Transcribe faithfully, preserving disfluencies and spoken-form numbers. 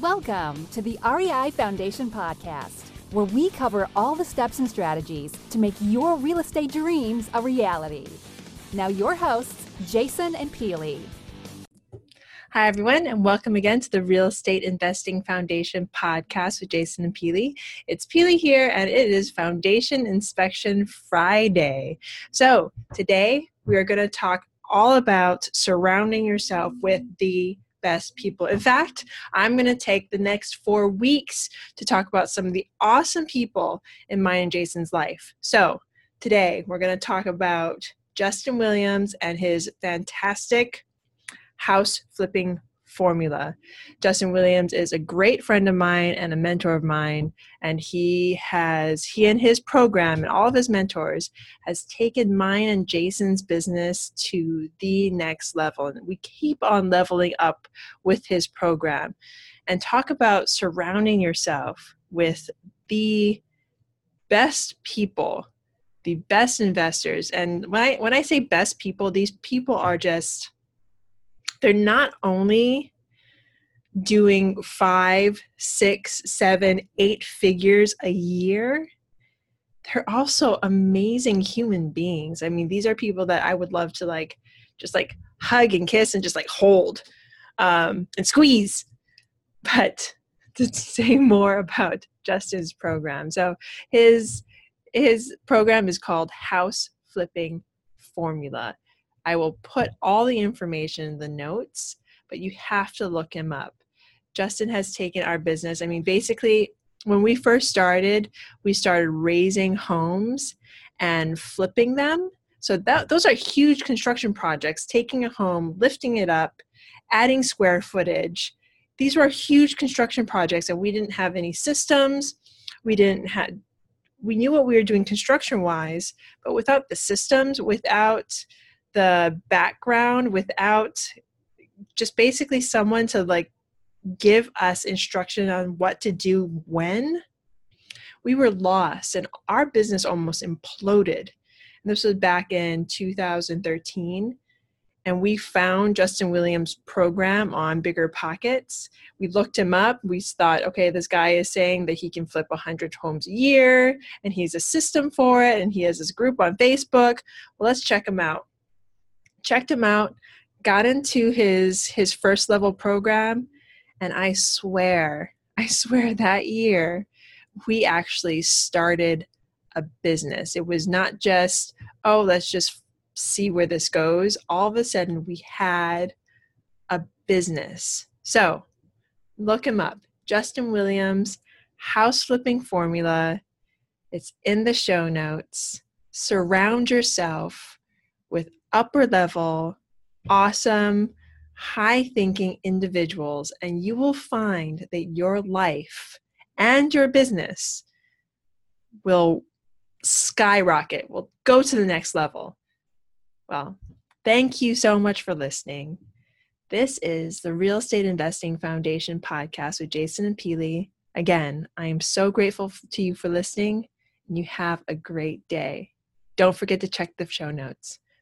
Welcome to the R E I Foundation Podcast, where we cover all the steps and strategies to make your real estate dreams a reality. Now your hosts, Jason and Peely. Hi, everyone, and welcome again to the Real Estate Investing Foundation Podcast with Jason and Peely. It's Peely here, and it is Foundation Inspection Friday. So today we are going to talk all about surrounding yourself with the best people. In fact, I'm going to take the next four weeks to talk about some of the awesome people in my and Jason's life. So today we're going to talk about Justin Williams and his fantastic house flipping formula. Justin Williams is a great friend of mine and a mentor of mine, and he has, he and his program and all of his mentors has taken mine and Jason's business to the next level. And we keep on leveling up with his program. And talk about surrounding yourself with the best people, the best investors. And when I, when I say best people, these people are just, they're not only doing five, six, seven, eight figures a year, they're also amazing human beings. I mean, these are people that I would love to like, just like hug and kiss and just like hold um, and squeeze. But to say more about Justin's program. So his, his program is called House Flipping Formula. I will put all the information in the notes, but you have to look him up. Justin has taken our business. I mean, basically, when we first started, we started raising homes and flipping them. So that, those are huge construction projects, taking a home, lifting it up, adding square footage. These were huge construction projects, and we didn't have any systems. We didn't have, we knew what we were doing construction-wise, but without the systems, without the background, without just basically someone to like give us instruction on what to do when, we were lost and our business almost imploded. And this was back in two thousand thirteen. And we found Justin Williams' program on Bigger Pockets. We looked him up. We thought, okay, this guy is saying that he can flip one hundred homes a year and he's a system for it. And he has this group on Facebook. Well, let's check him out. Checked him out, got into his his first level program, and I swear, I swear that year, we actually started a business. It was not just, oh, let's just see where this goes. All of a sudden, we had a business. So look him up. Justin Williams, House Flipping Formula. It's in the show notes. Surround yourself with upper level, awesome, high thinking individuals, and you will find that your life and your business will skyrocket, will go to the next level. Well, thank you so much for listening. This is the Real Estate Investing Foundation Podcast with Jason and Peely. Again, I am so grateful to you for listening, and you have a great day. Don't forget to check the show notes.